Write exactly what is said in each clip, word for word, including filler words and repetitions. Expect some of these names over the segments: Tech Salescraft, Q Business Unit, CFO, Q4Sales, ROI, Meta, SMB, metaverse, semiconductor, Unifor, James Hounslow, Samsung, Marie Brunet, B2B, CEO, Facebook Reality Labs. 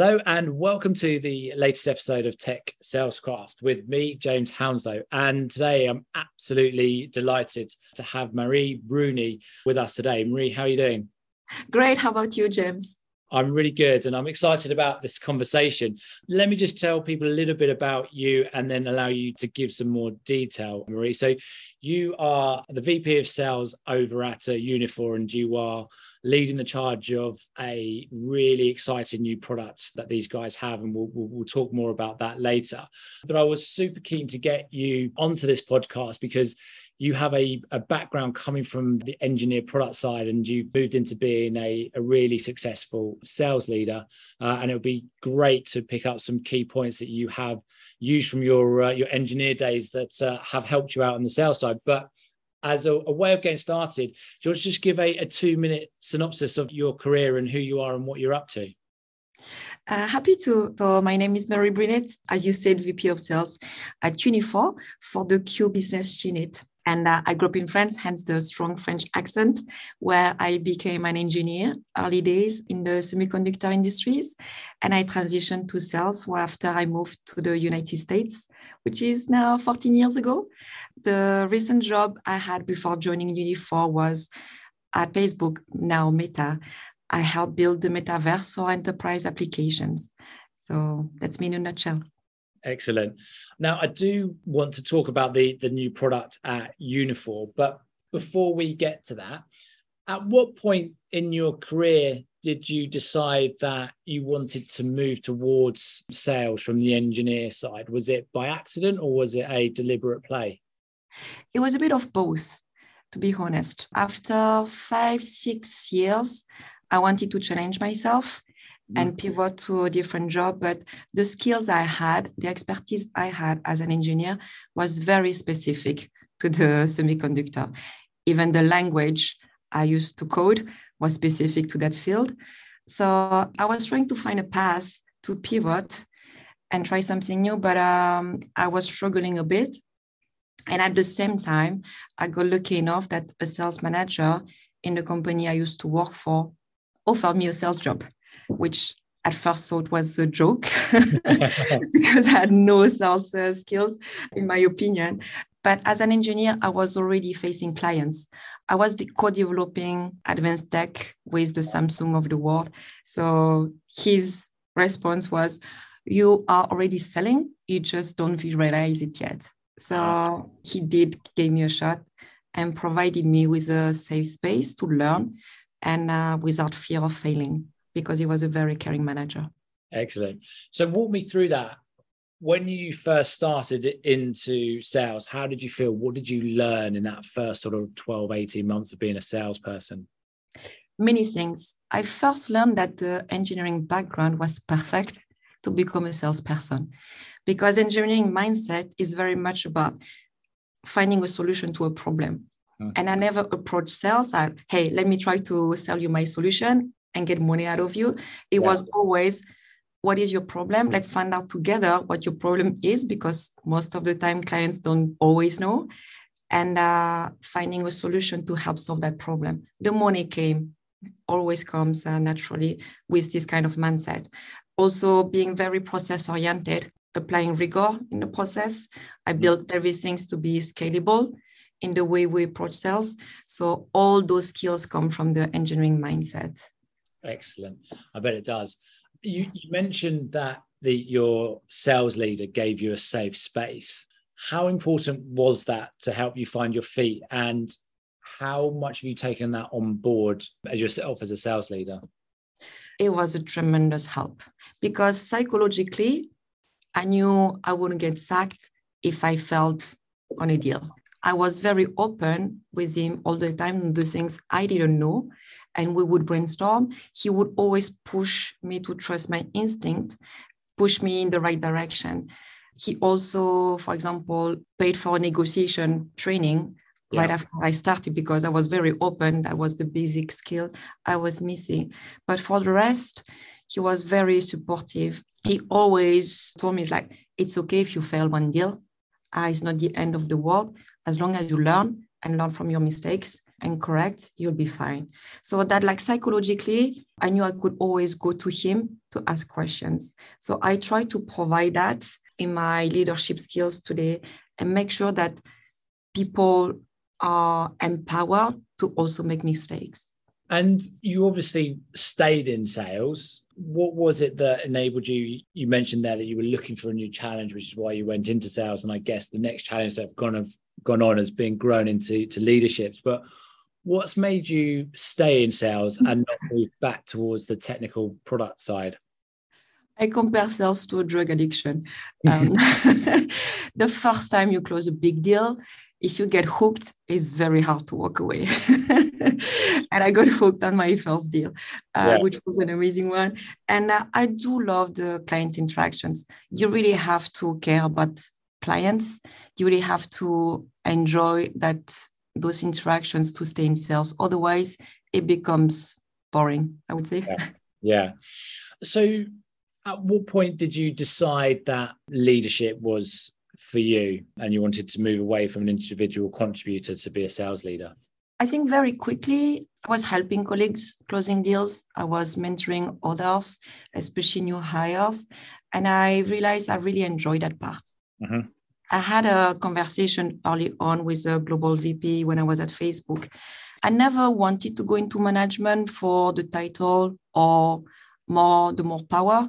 Hello and welcome to the latest episode of Tech Salescraft with me, James Hounslow. And today I'm absolutely delighted to have Marie Brunet with us today. Marie, how are you doing? Great. How about you, James? I'm really good and I'm excited about this conversation. Let me just tell people a little bit about you and then allow you to give some more detail, Marie. So you are the V P of Sales over at Unifor and you are leading the charge of a really exciting new product that these guys have. And we'll, we'll, we'll talk more about that later. But I was super keen to get you onto this podcast because you have a, a background coming from the engineer product side and you've moved into being a, a really successful sales leader. Uh, and it would be great to pick up some key points that you have used from your, uh, your engineer days that uh, have helped you out on the sales side. But as a, a way of getting started, do you want to just give a, a two-minute synopsis of your career and who you are and what you're up to? Uh, happy to. So my name is Marie Brunet, as you said, V P of Sales at Unifor for the Q Business Unit. And uh, I grew up in France, hence the strong French accent, where I became an engineer, early days in the semiconductor industries. And I transitioned to sales where after I moved to the United States, which is now fourteen years ago. The recent job I had before joining Unifor was at Facebook, now Meta. I helped build the metaverse for enterprise applications. So that's me in a nutshell. Excellent. Now, I do want to talk about the, the new product at Unifor, but before we get to that, at what point in your career did you decide that you wanted to move towards sales from the engineer side? Was it by accident or was it a deliberate play? It was a bit of both, to be honest. After five, six years, I wanted to challenge myself and pivot to a different job. But the skills I had, the expertise I had as an engineer was very specific to the semiconductor. Even the language I used to code was specific to that field. So I was trying to find a path to pivot and try something new, but um, I was struggling a bit. And at the same time, I got lucky enough that a sales manager in the company I used to work for offered me a sales job, which at first thought was a joke because I had no sales skills, in my opinion. But as an engineer, I was already facing clients. I was co-developing advanced tech with the Samsung of the world. So his response was, you are already selling, you just don't realize it yet. So he did give me a shot and provided me with a safe space to learn and uh, without fear of failing, because he was a very caring manager. Excellent. So walk me through that. When you first started into sales, how did you feel? What did you learn in that first sort of twelve, eighteen months of being a salesperson? Many things. I first learned that the engineering background was perfect to become a salesperson, because engineering mindset is very much about finding a solution to a problem. Okay. And I never approached sales as, hey, let me try to sell you my solution and get money out of you. It yeah. was always, what is your problem? Let's find out together what your problem is, because most of the time clients don't always know. And uh, finding a solution to help solve that problem. The money came, always comes uh, naturally with this kind of mindset. Also being very process oriented, applying rigor in the process. I built everything to be scalable in the way we approach sales. So all those skills come from the engineering mindset. Excellent. I bet it does. You, you mentioned that the, your sales leader gave you a safe space. How important was that to help you find your feet? And how much have you taken that on board as yourself as a sales leader? It was a tremendous help, because psychologically, I knew I wouldn't get sacked if I failed on a deal. I was very open with him all the time, the things I didn't know, and we would brainstorm. He would always push me to trust my instinct, push me in the right direction. He also, for example, paid for negotiation training yeah. right after I started, because I was very open. That was the basic skill I was missing. But for the rest, he was very supportive. He always told me, it's like, it's okay if you fail one deal. Uh, it's not the end of the world. As long as you learn and learn from your mistakes and correct, you'll be fine. So that, like, psychologically, I knew I could always go to him to ask questions. So I try to provide that in my leadership skills today and make sure that people are empowered to also make mistakes. And you obviously stayed in sales. What was it that enabled you? You mentioned there that you were looking for a new challenge, which is why you went into sales. And I guess the next challenge that have gone of gone on has been grown into to leaderships. But what's made you stay in sales and not move back towards the technical product side? I compare sales to a drug addiction. Um, the first time you close a big deal, if you get hooked, it's very hard to walk away. And I got hooked on my first deal, uh, yeah. which was an amazing one. And uh, I do love the client interactions. You really have to care about clients. You really have to enjoy that those interactions to stay in sales. Otherwise, it becomes boring, I would say. Yeah. yeah. So at what point did you decide that leadership was for you and you wanted to move away from an individual contributor to be a sales leader? I think very quickly, I was helping colleagues closing deals. I was mentoring others, especially new hires. And I realized I really enjoyed that part. Uh-huh. I had a conversation early on with a global V P when I was at Facebook. I never wanted to go into management for the title or more the more power,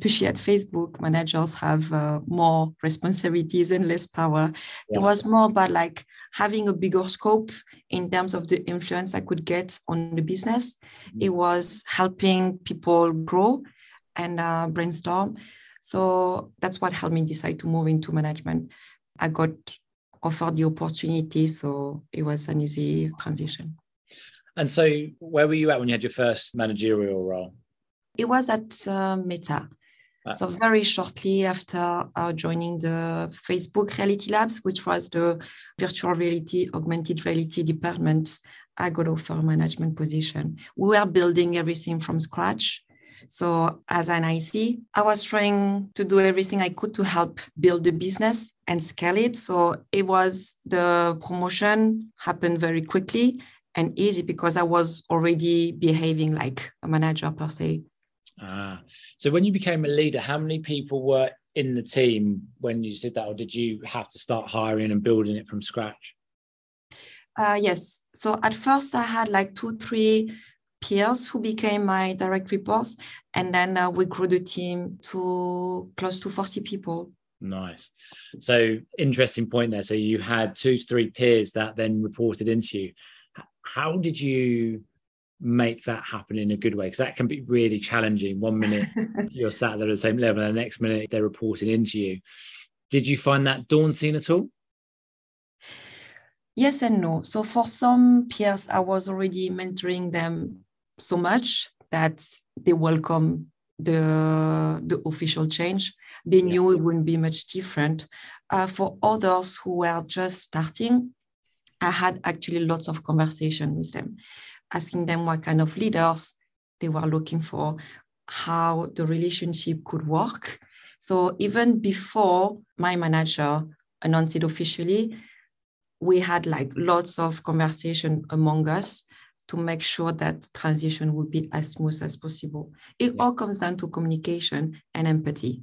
especially at Facebook. Managers have uh, more responsibilities and less power. Yeah. It was more about like having a bigger scope in terms of the influence I could get on the business. Mm-hmm. It was helping people grow and uh, brainstorm. So that's what helped me decide to move into management. I got offered the opportunity, so it was an easy transition. And so where were you at when you had your first managerial role? It was at uh, Meta. Wow. So very shortly after uh, joining the Facebook Reality Labs, which was the virtual reality, augmented reality department, I got offered a management position. We were building everything from scratch. So as an I C, I was trying to do everything I could to help build the business and scale it. So it was the promotion happened very quickly and easy because I was already behaving like a manager per se. Ah, so when you became a leader, how many people were in the team when you did that, or did you have to start hiring and building it from scratch? Uh, yes. So at first I had like two, three peers who became my direct reports. And then uh, we grew the team to close to forty people. Nice. So interesting point there. So you had two, three peers that then reported into you. How did you make that happen in a good way? Because that can be really challenging. One minute you're sat there at the same level and the next minute they're reporting into you. Did you find that daunting at all? Yes and no. So for some peers, I was already mentoring them so much that they welcome the the official change. They knew yeah. it wouldn't be much different. Uh, for others who were just starting, I had actually lots of conversation with them, asking them what kind of leaders they were looking for, how the relationship could work. So even before my manager announced it officially, we had like lots of conversation among us to make sure that transition would be as smooth as possible. It yeah. all comes down to communication and empathy.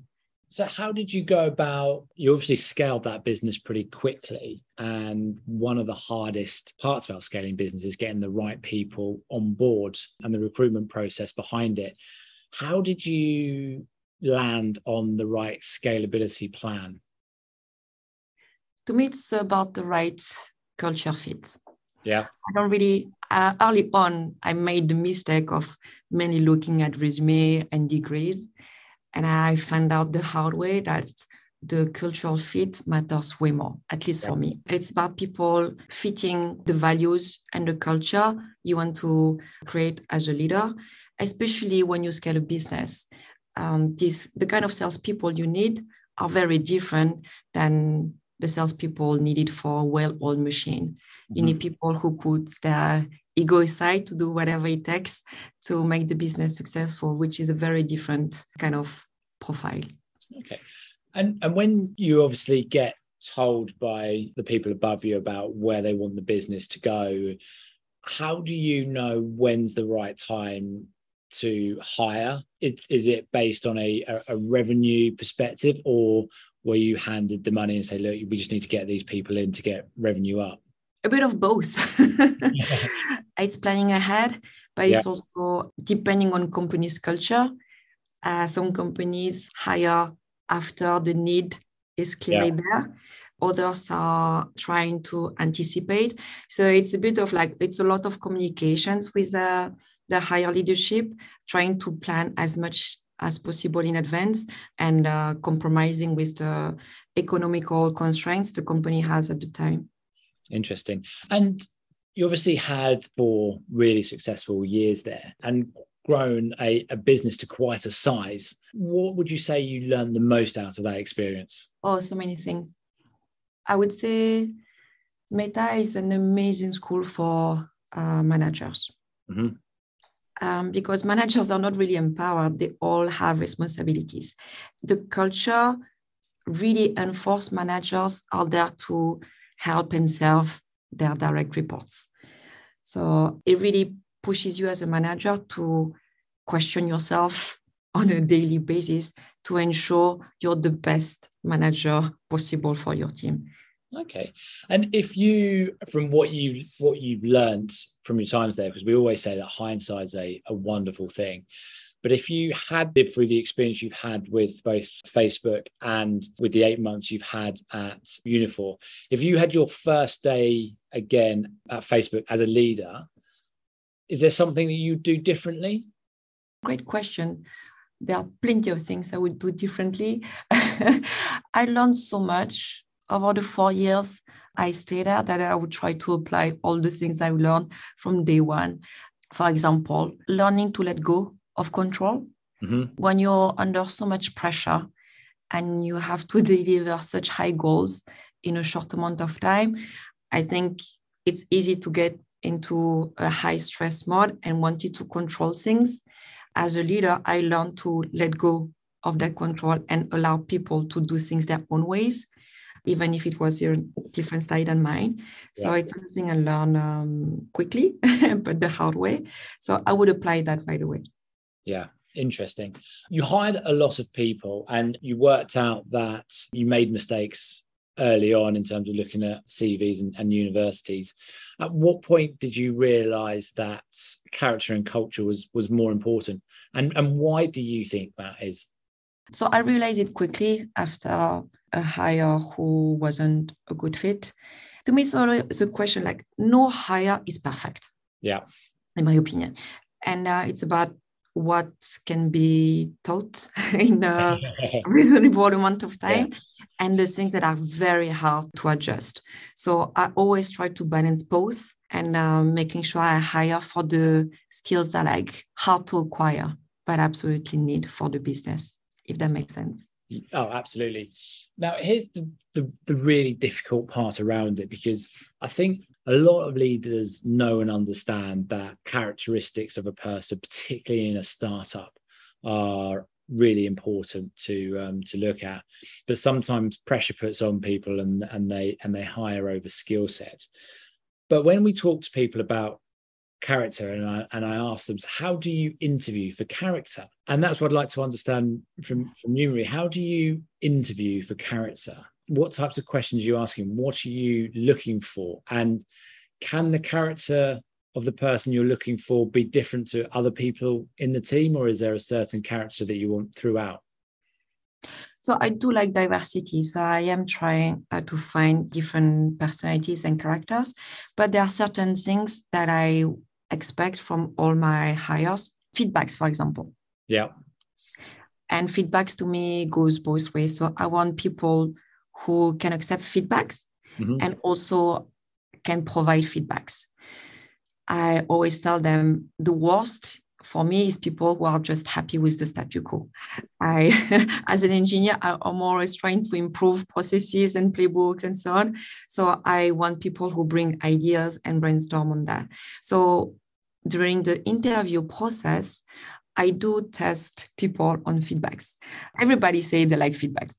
So how did you go about, you obviously scaled that business pretty quickly. And one of the hardest parts about scaling business is getting the right people on board and the recruitment process behind it. How did you land on the right scalability plan? To me, it's about the right culture fit. Yeah. I don't really, uh, early on, I made the mistake of mainly looking at resume and degrees. And I found out the hard way that the cultural fit matters way more, at least yeah. for me. It's about people fitting the values and the culture you want to create as a leader, especially when you scale a business. Um, this, the kind of salespeople you need are very different than the salespeople needed for a well-oiled machine. Mm-hmm. You need people who put their ego aside to do whatever it takes to make the business successful, which is a very different kind of profile. Okay. And and when you obviously get told by the people above you about where they want the business to go. How do you know when's the right time to hire? It, is it based on a, a revenue perspective, or were you handed the money and say, look, we just need to get these people in to get revenue up? A bit of both. It's planning ahead, but yeah. It's also depending on company's culture. Uh, some companies hire after the need is clearly yeah. there. Others are trying to anticipate. So it's a bit of like, it's a lot of communications with the, the higher leadership, trying to plan as much as possible in advance and uh, compromising with the economical constraints the company has at the time. Interesting. And you obviously had four really successful years there and grown a, a business to quite a size. What would you say you learned the most out of that experience? Oh, so many things. I would say Meta is an amazing school for uh, managers. Mm-hmm. Um, because managers are not really empowered. They all have responsibilities. The culture really enforces managers are there to help and serve their direct reports. So it really pushes you as a manager to question yourself on a daily basis to ensure you're the best manager possible for your team. Okay. And if you, from what you, what you've learned from your times there, because we always say that hindsight is a, a wonderful thing, but if you had lived through the experience you've had with both Facebook and with the eight months you've had at Unifor, if you had your first day again at Facebook as a leader, is there something that you do differently? Great question. There are plenty of things I would do differently. I learned so much over the four years I stayed there that I would try to apply all the things I learned from day one. For example, learning to let go of control. Mm-hmm. When you're under so much pressure and you have to deliver such high goals in a short amount of time, I think it's easy to get into a high stress mode and wanted to control things. As a leader, I learned to let go of that control and allow people to do things their own ways, even if it was your different style than mine. Yeah. So it's something I learned um, quickly, but the hard way. So I would apply that right away. Yeah, interesting. You hired a lot of people and you worked out that you made mistakes early on in terms of looking at C Vs and, and universities. At what point did you realize that character and culture was was more important? And, and why do you think that is? So I realized it quickly after a hire who wasn't a good fit. To me, so it's a question like, no hire is perfect. Yeah. In my opinion. And uh, it's about what can be taught in a reasonable amount of time yeah. and the things that are very hard to adjust. So I always try to balance both and uh, making sure I hire for the skills that are like hard to acquire, but absolutely need for the business, if that makes sense. Oh, absolutely. Now, here's the, the, the really difficult part around it, because I think a lot of leaders know and understand that characteristics of a person, particularly in a startup, are really important to um, to look at. But sometimes pressure puts on people, and and they and they hire over skill sets. But when we talk to people about character, and I and I ask them, how do you interview for character? And that's what I'd like to understand from from you, Marie. How do you interview for character? What types of questions are you asking? What are you looking for? And can the character of the person you're looking for be different to other people in the team, or is there a certain character that you want throughout? So I do like diversity. So I am trying uh, to find different personalities and characters, but there are certain things that I expect from all my hires. Feedbacks, for example. Yeah. And feedbacks to me goes both ways. So I want people who can accept feedbacks mm-hmm. and also can provide feedbacks. I always tell them the worst for me is people who are just happy with the status quo. I, as an engineer, I'm always trying to improve processes and playbooks and so on. So I want people who bring ideas and brainstorm on that. So during the interview process, I do test people on feedbacks. Everybody say they like feedbacks.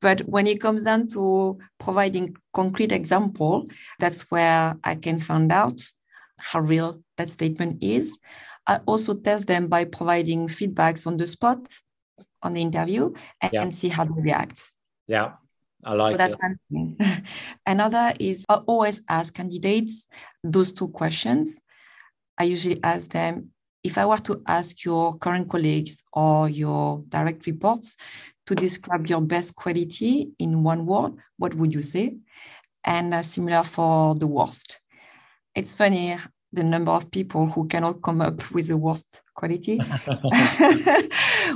But when it comes down to providing concrete example, that's where I can find out how real that statement is. I also test them by providing feedbacks on the spot, on the interview, and, yeah. and see how they react. Yeah, I like it. So that's it. One thing. Another is I always ask candidates those two questions. I usually ask them, if I were to ask your current colleagues or your direct reports to describe your best quality in one word, what would you say? And uh, similar for the worst. It's funny, the number of people who cannot come up with the worst quality,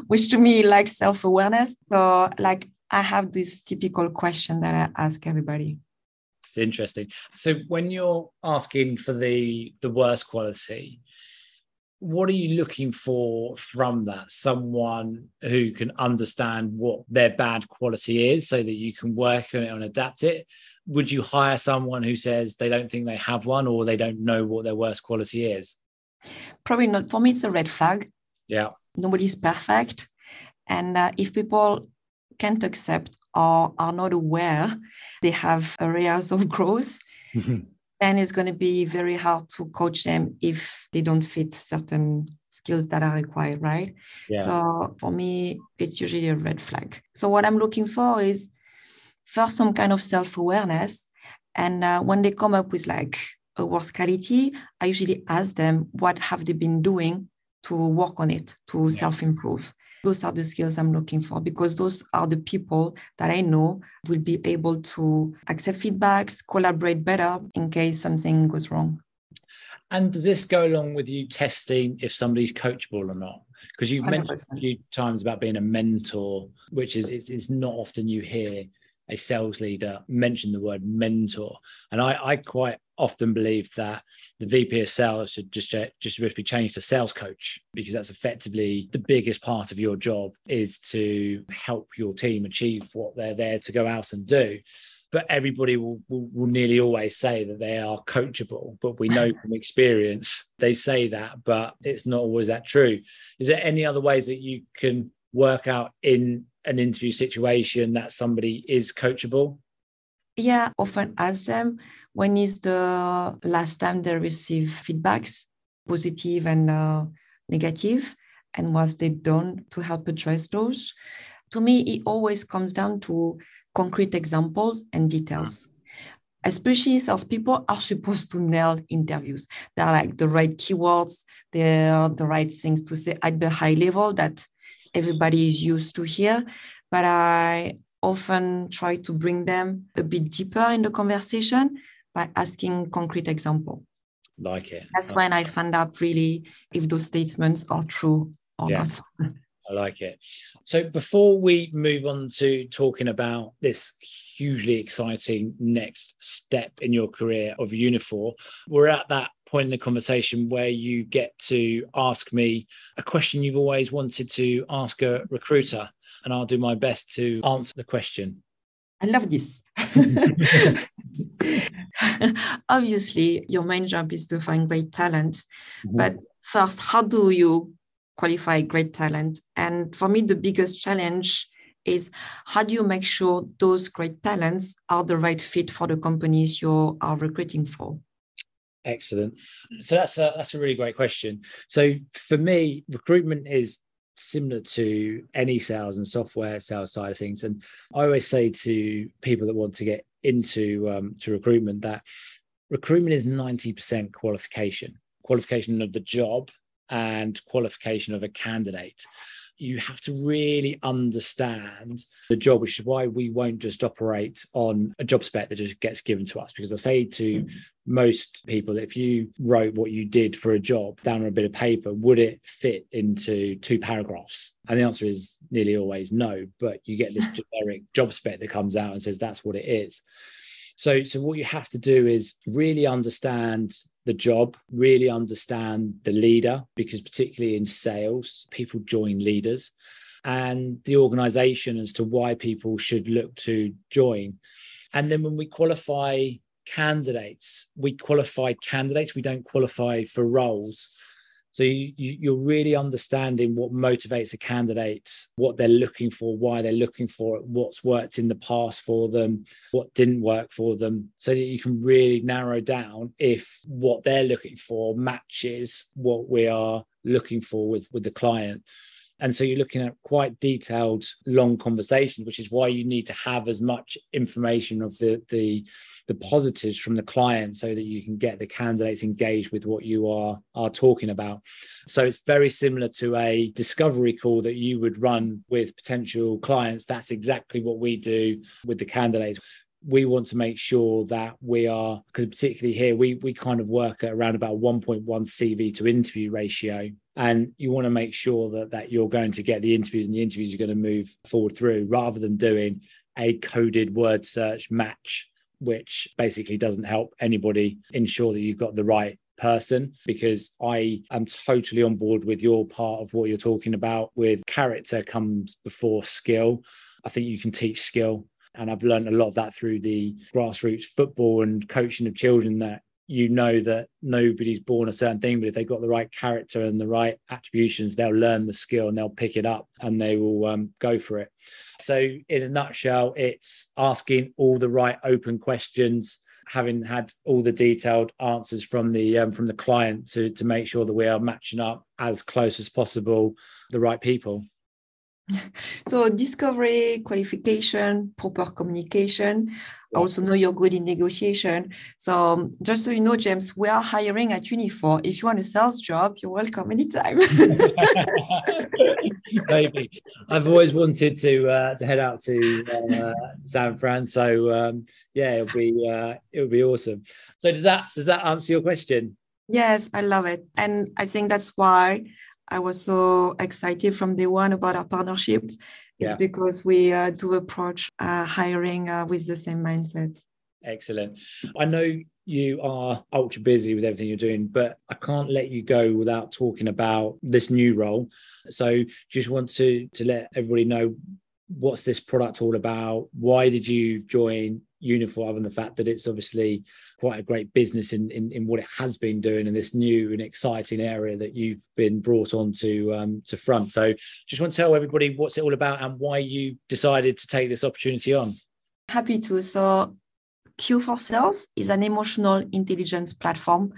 which to me like self-awareness. So like I have this typical question that I ask everybody. It's interesting. So when you're asking for the, the worst quality, what are you looking for from that? Someone who can understand what their bad quality is so that you can work on it and adapt it? Would you hire someone who says they don't think they have one or they don't know what their worst quality is? Probably not. For me, it's a red flag. Yeah. Nobody's perfect. And uh, if people can't accept or are not aware they have areas of growth, then it's going to be very hard to coach them if they don't fit certain skills that are required, right? Yeah. So for me, it's usually a red flag. So what I'm looking for is first some kind of self-awareness. And uh, when they come up with like a worst quality, I usually ask them, what have they been doing to work on it, to yeah. self-improve? Those are the skills I'm looking for, because those are the people that I know will be able to accept feedbacks, collaborate better in case something goes wrong. And does this go along with you testing if somebody's coachable or not? Because you've mentioned one hundred percent a few times about being a mentor, which is it's, it's not often you hear a sales leader mention the word mentor. And I, I quite often believe that the V P of sales should just just be changed to sales coach, because that's effectively the biggest part of your job, is to help your team achieve what they're there to go out and do. But everybody will, will, will nearly always say that they are coachable, but we know from experience they say that, but it's not always that true. Is there any other ways that you can work out in an interview situation that somebody is coachable? Yeah, often ask them, when is the last time they receive feedbacks, positive and uh, negative, and what they've done to help address those? To me, it always comes down to concrete examples and details. Especially salespeople are supposed to nail interviews. They're like the right keywords, they're the right things to say at the high level that everybody is used to hear. But I often try to bring them a bit deeper in the conversation by asking concrete example. Like it. That's when I found out really if those statements are true or yes. not. I like it. So before we move on to talking about this hugely exciting next step in your career of Unifor, we're at that point in the conversation where you get to ask me a question you've always wanted to ask a recruiter, and I'll do my best to answer the question. I love this. Obviously, your main job is to find great talent. Mm-hmm. But first, how do you qualify great talent? And for me, the biggest challenge is how do you make sure those great talents are the right fit for the companies you are recruiting for? Excellent. So that's a, that's a really great question. So for me, recruitment is similar to any sales and software sales side of things. And I always say to people that want to get into um, to recruitment that recruitment is ninety percent qualification, qualification of the job and qualification of a candidate. You have to really understand the job, which is why we won't just operate on a job spec that just gets given to us. Because I say to most people that if you wrote what you did for a job down on a bit of paper, would it fit into two paragraphs? And the answer is nearly always no, but you get this generic job spec that comes out and says that's what it is. So, so what you have to do is really understand the job, really understand the leader, because particularly in sales, people join leaders, and the organization as to why people should look to join. And then when we qualify candidates, we qualify candidates, we don't qualify for roles. So you, you're really understanding what motivates a candidate, what they're looking for, why they're looking for it, what's worked in the past for them, what didn't work for them, so that you can really narrow down if what they're looking for matches what we are looking for with, with the client. And so you're looking at quite detailed, long conversations, which is why you need to have as much information of the, the the positives from the client so that you can get the candidates engaged with what you are, are talking about. So it's very similar to a discovery call that you would run with potential clients. That's exactly what we do with the candidates. We want to make sure that we are, because particularly here, we we kind of work at around about one point one C V to interview ratio. And you want to make sure that, that you're going to get the interviews and the interviews are going to move forward through, rather than doing a coded word search match, which basically doesn't help anybody ensure that you've got the right person. Because I am totally on board with your part of what you're talking about with character comes before skill. I think you can teach skill. And I've learned a lot of that through the grassroots football and coaching of children, that you know that nobody's born a certain thing, but if they've got the right character and the right attributions, they'll learn the skill and they'll pick it up and they will um, go for it. So in a nutshell, it's asking all the right open questions, having had all the detailed answers from the um, from the client to, to make sure that we are matching up as close as possible the right people. So discovery, qualification, proper communication. I also know you're good in negotiation. So just so you know, James, we are hiring at Unifor. If you want a sales job, you're welcome anytime. Maybe. I've always wanted to uh, to head out to uh, San Fran. So um, yeah, it'll be uh, it'll be awesome. So does that does that answer your question? Yes, I love it, and I think that's why I was so excited from day one about our partnership. It's yeah. because we uh, do approach uh, hiring uh, with the same mindset. Excellent. I know you are ultra busy with everything you're doing, but I can't let you go without talking about this new role. So just want to, to let everybody know, what's this product all about? Why did you join Unifor, other than the fact that it's obviously quite a great business in, in, in what it has been doing in this new and exciting area that you've been brought on to, um, to front? So just want to tell everybody what's it all about and why you decided to take this opportunity on. Happy to. So Q four Sales is an emotional intelligence platform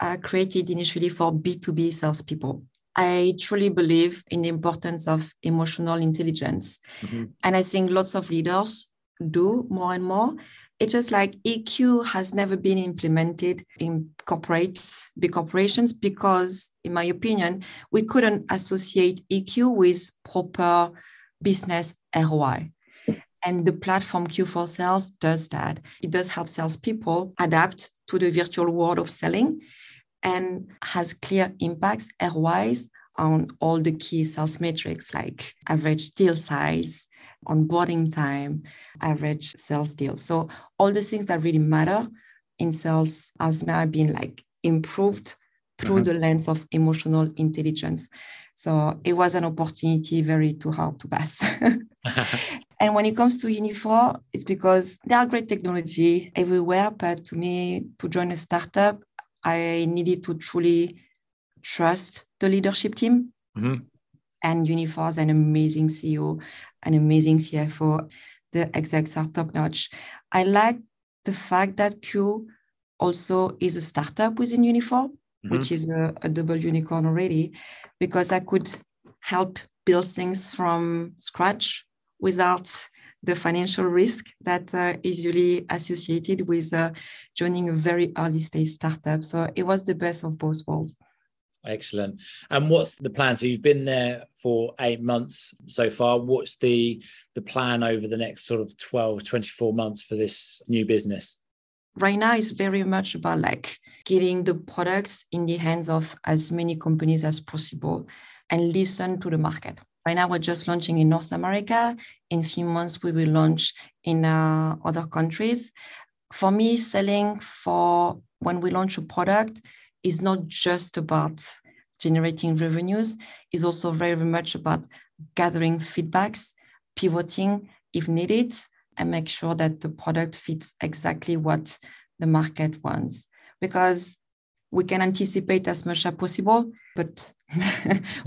uh, created initially for B two B salespeople. I truly believe in the importance of emotional intelligence. Mm-hmm. And I think lots of leaders do more and more. It's just like E Q has never been implemented in corporates, big corporations, because in my opinion, we couldn't associate E Q with proper business R O I. And the platform Q four Sales does that. It does help salespeople adapt to the virtual world of selling and has clear impacts R O Is on all the key sales metrics like average deal size, onboarding time, average sales deal. So all the things that really matter in sales has now been like improved through uh-huh. the lens of emotional intelligence. So it was an opportunity very too hard to pass. And when it comes to Unifor, it's because there are great technology everywhere. But to me, to join a startup, I needed to truly trust the leadership team. Mm-hmm. And Unifor has an amazing C E O, an amazing C F O. The execs are top-notch. I like the fact that Q also is a startup within Unifor, mm-hmm. which is a, a double unicorn already, because I could help build things from scratch without the financial risk that uh, is usually associated with uh, joining a very early stage startup. So it was the best of both worlds. Excellent. And what's the plan? So you've been there for eight months so far. What's the, the plan over the next sort of twelve, twenty-four months for this new business? Right now, it's very much about like getting the products in the hands of as many companies as possible and listen to the market. Right now, we're just launching in North America. In a few months, we will launch in uh, other countries. For me, selling for when we launch a product is not just about generating revenues. It's also very much about gathering feedbacks, pivoting if needed, and make sure that the product fits exactly what the market wants. Because we can anticipate as much as possible, but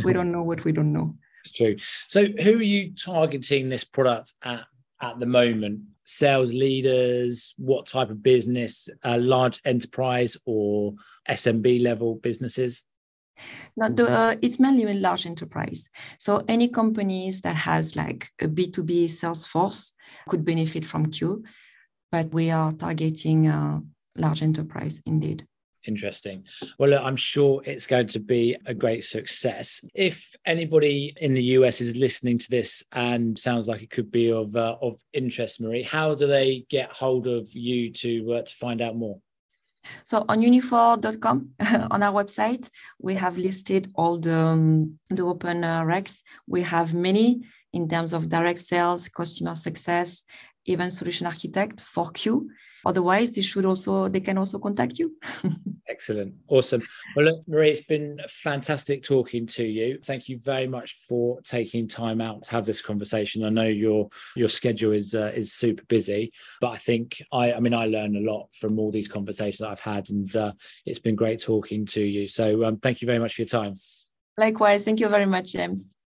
we don't know what we don't know. It's true. So who are you targeting this product at at the moment? Sales leaders, what type of business, uh, large enterprise or S M B level businesses? No, the, uh, it's mainly in large enterprise. So any companies that has like a B two B sales force could benefit from Q, but we are targeting uh, large enterprise indeed. Interesting. Well, look, I'm sure it's going to be a great success. If anybody in the U S is listening to this and sounds like it could be of uh, of interest, Marie, how do they get hold of you to uh, to find out more? So on unifor dot com, on our website, we have listed all the, um, the open uh, recs. We have many in terms of direct sales, customer success, even solution architect for Q. Otherwise, they should also they can also contact you. Excellent. Awesome. Well, look, Marie, it's been fantastic talking to you. Thank you very much for taking time out to have this conversation. I know your your schedule is uh, is super busy, but I think I I mean I learn a lot from all these conversations that I've had, and uh, it's been great talking to you. So um, thank you very much for your time. Likewise, thank you very much, James.